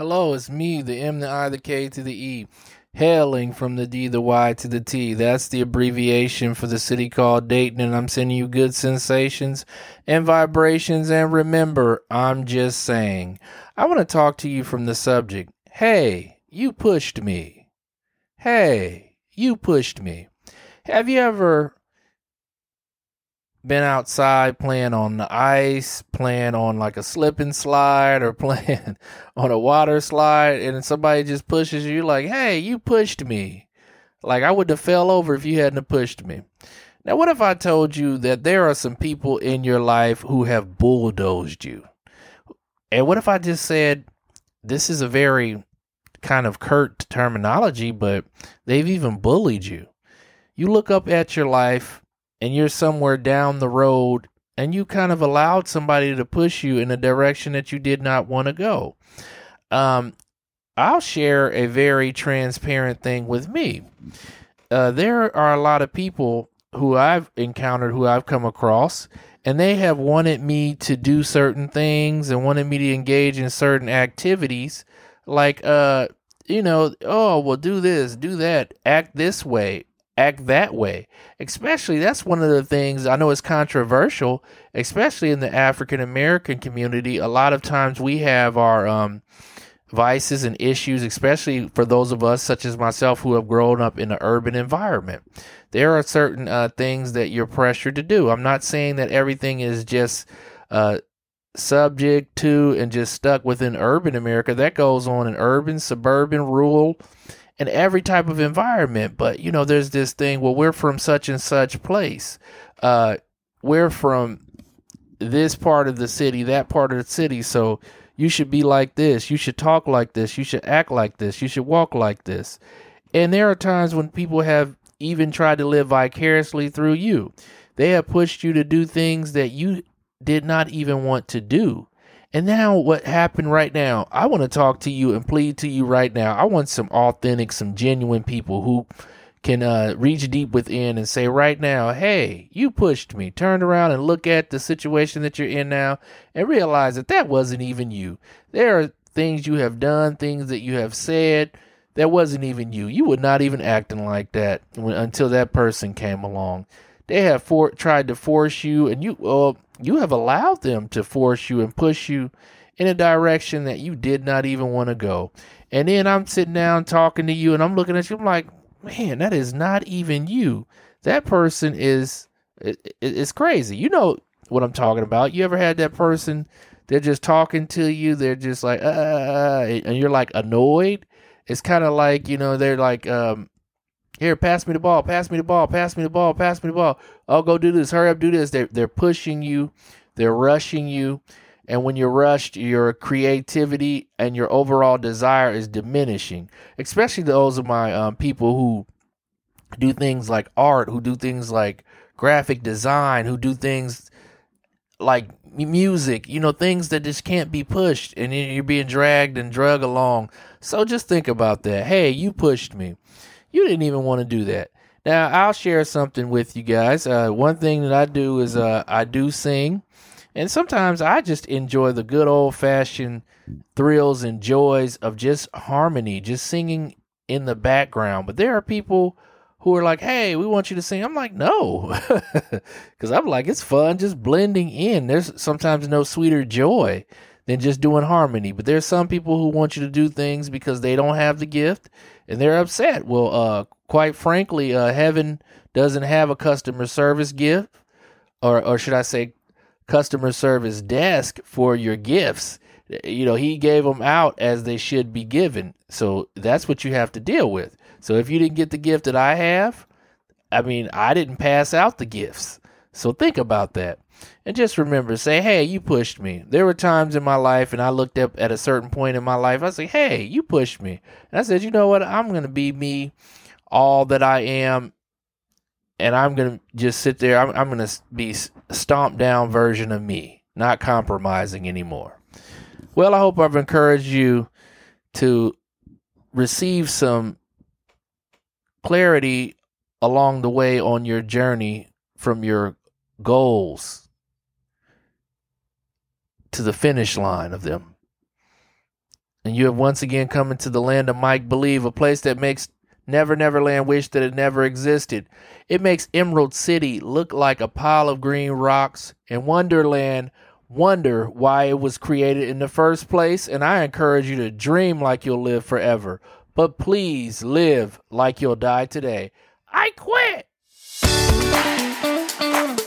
Hello, it's me, the M, the I, the K to the E. Hailing from the D, the Y to the T. That's the abbreviation for the city called Dayton, and I'm sending you good sensations and vibrations. And remember, I'm just saying, I want to talk to you from the subject. Hey, you pushed me. Hey, you pushed me. Have you ever been outside playing on the ice, playing on like a slip and slide, or playing on a water slide, and somebody just pushes you like, hey, you pushed me. Like I would have fell over if you hadn't pushed me. Now, what if I told you that there are some people in your life who have bulldozed you? And what if I just said, this is a very kind of curt terminology, but they've even bullied you. You look up at your life and you're somewhere down the road, and you kind of allowed somebody to push you in a direction that you did not want to go. I'll share a very transparent thing with me. There are a lot of people who I've encountered, who I've come across, and they have wanted me to do certain things and wanted me to engage in certain activities, like, do this, do that, act this way, act that way. Especially, that's one of the things I know is controversial, especially in the African American community. A lot of times we have our vices and issues, especially for those of us such as myself who have grown up in an urban environment. There are certain things that you're pressured to do. I'm not saying that everything is just subject to and just stuck within urban America. That goes on in urban, suburban, rural, and every type of environment. But, you know, there's this thing, well, we're from such and such place. We're from this part of the city, that part of the city. So you should be like this. You should talk like this. You should act like this. You should walk like this. And there are times when people have even tried to live vicariously through you. They have pushed you to do things that you did not even want to do. And now what happened right now, I want to talk to you and plead to you right now. I want some authentic, some genuine people who can reach deep within and say right now, hey, you pushed me. Turn around and look at the situation that you're in now and realize that that wasn't even you. There are things you have done, things that you have said that wasn't even you. You were not even acting like that until that person came along. They have tried to force you, and you have allowed them to force you and push you in a direction that you did not even want to go. And then I'm sitting down talking to you, and I'm looking at you. I'm like, man, that is not even you. That person is, it's crazy. You know what I'm talking about. You ever had that person, they're just talking to you. They're just like, and you're like annoyed. It's kind of like, you know, they're like, here, pass me the ball. Oh, go do this. Hurry up, do this. They're pushing you. They're rushing you. And when you're rushed, your creativity and your overall desire is diminishing, especially those of my people who do things like art, who do things like graphic design, who do things like music, you know, things that just can't be pushed. And you're being dragged and drug along. So just think about that. Hey, you pushed me. You didn't even want to do that. Now, I'll share something with you guys. One thing that I do is I do sing. And sometimes I just enjoy the good old-fashioned thrills and joys of just harmony, just singing in the background. But there are people who are like, hey, we want you to sing. I'm like, no, because I'm like, it's fun just blending in. There's sometimes no sweeter joy than just doing harmony. But there's some people who want you to do things because they don't have the gift and they're upset. Well, quite frankly, heaven doesn't have a customer service gift, or should I say customer service desk for your gifts. You know, he gave them out as they should be given. So that's what you have to deal with. So if you didn't get the gift that I have, I mean, I didn't pass out the gifts. So think about that. And just remember, say, hey, you pushed me. There were times in my life, and I looked up at a certain point in my life, I said, hey, you pushed me. And I said, you know what? I'm going to be me, all that I am, and I'm going to just sit there. I'm going to be stomped down version of me, not compromising anymore. Well, I hope I've encouraged you to receive some clarity along the way on your journey from your goals to the finish line of them. And you have once again come into the land of Mike Believe, a place that makes Never Never Land wish that it never existed. It makes Emerald City look like a pile of green rocks, and Wonderland wonder why it was created in the first place. And I encourage you to dream like you'll live forever, but please live like you'll die today. I quit.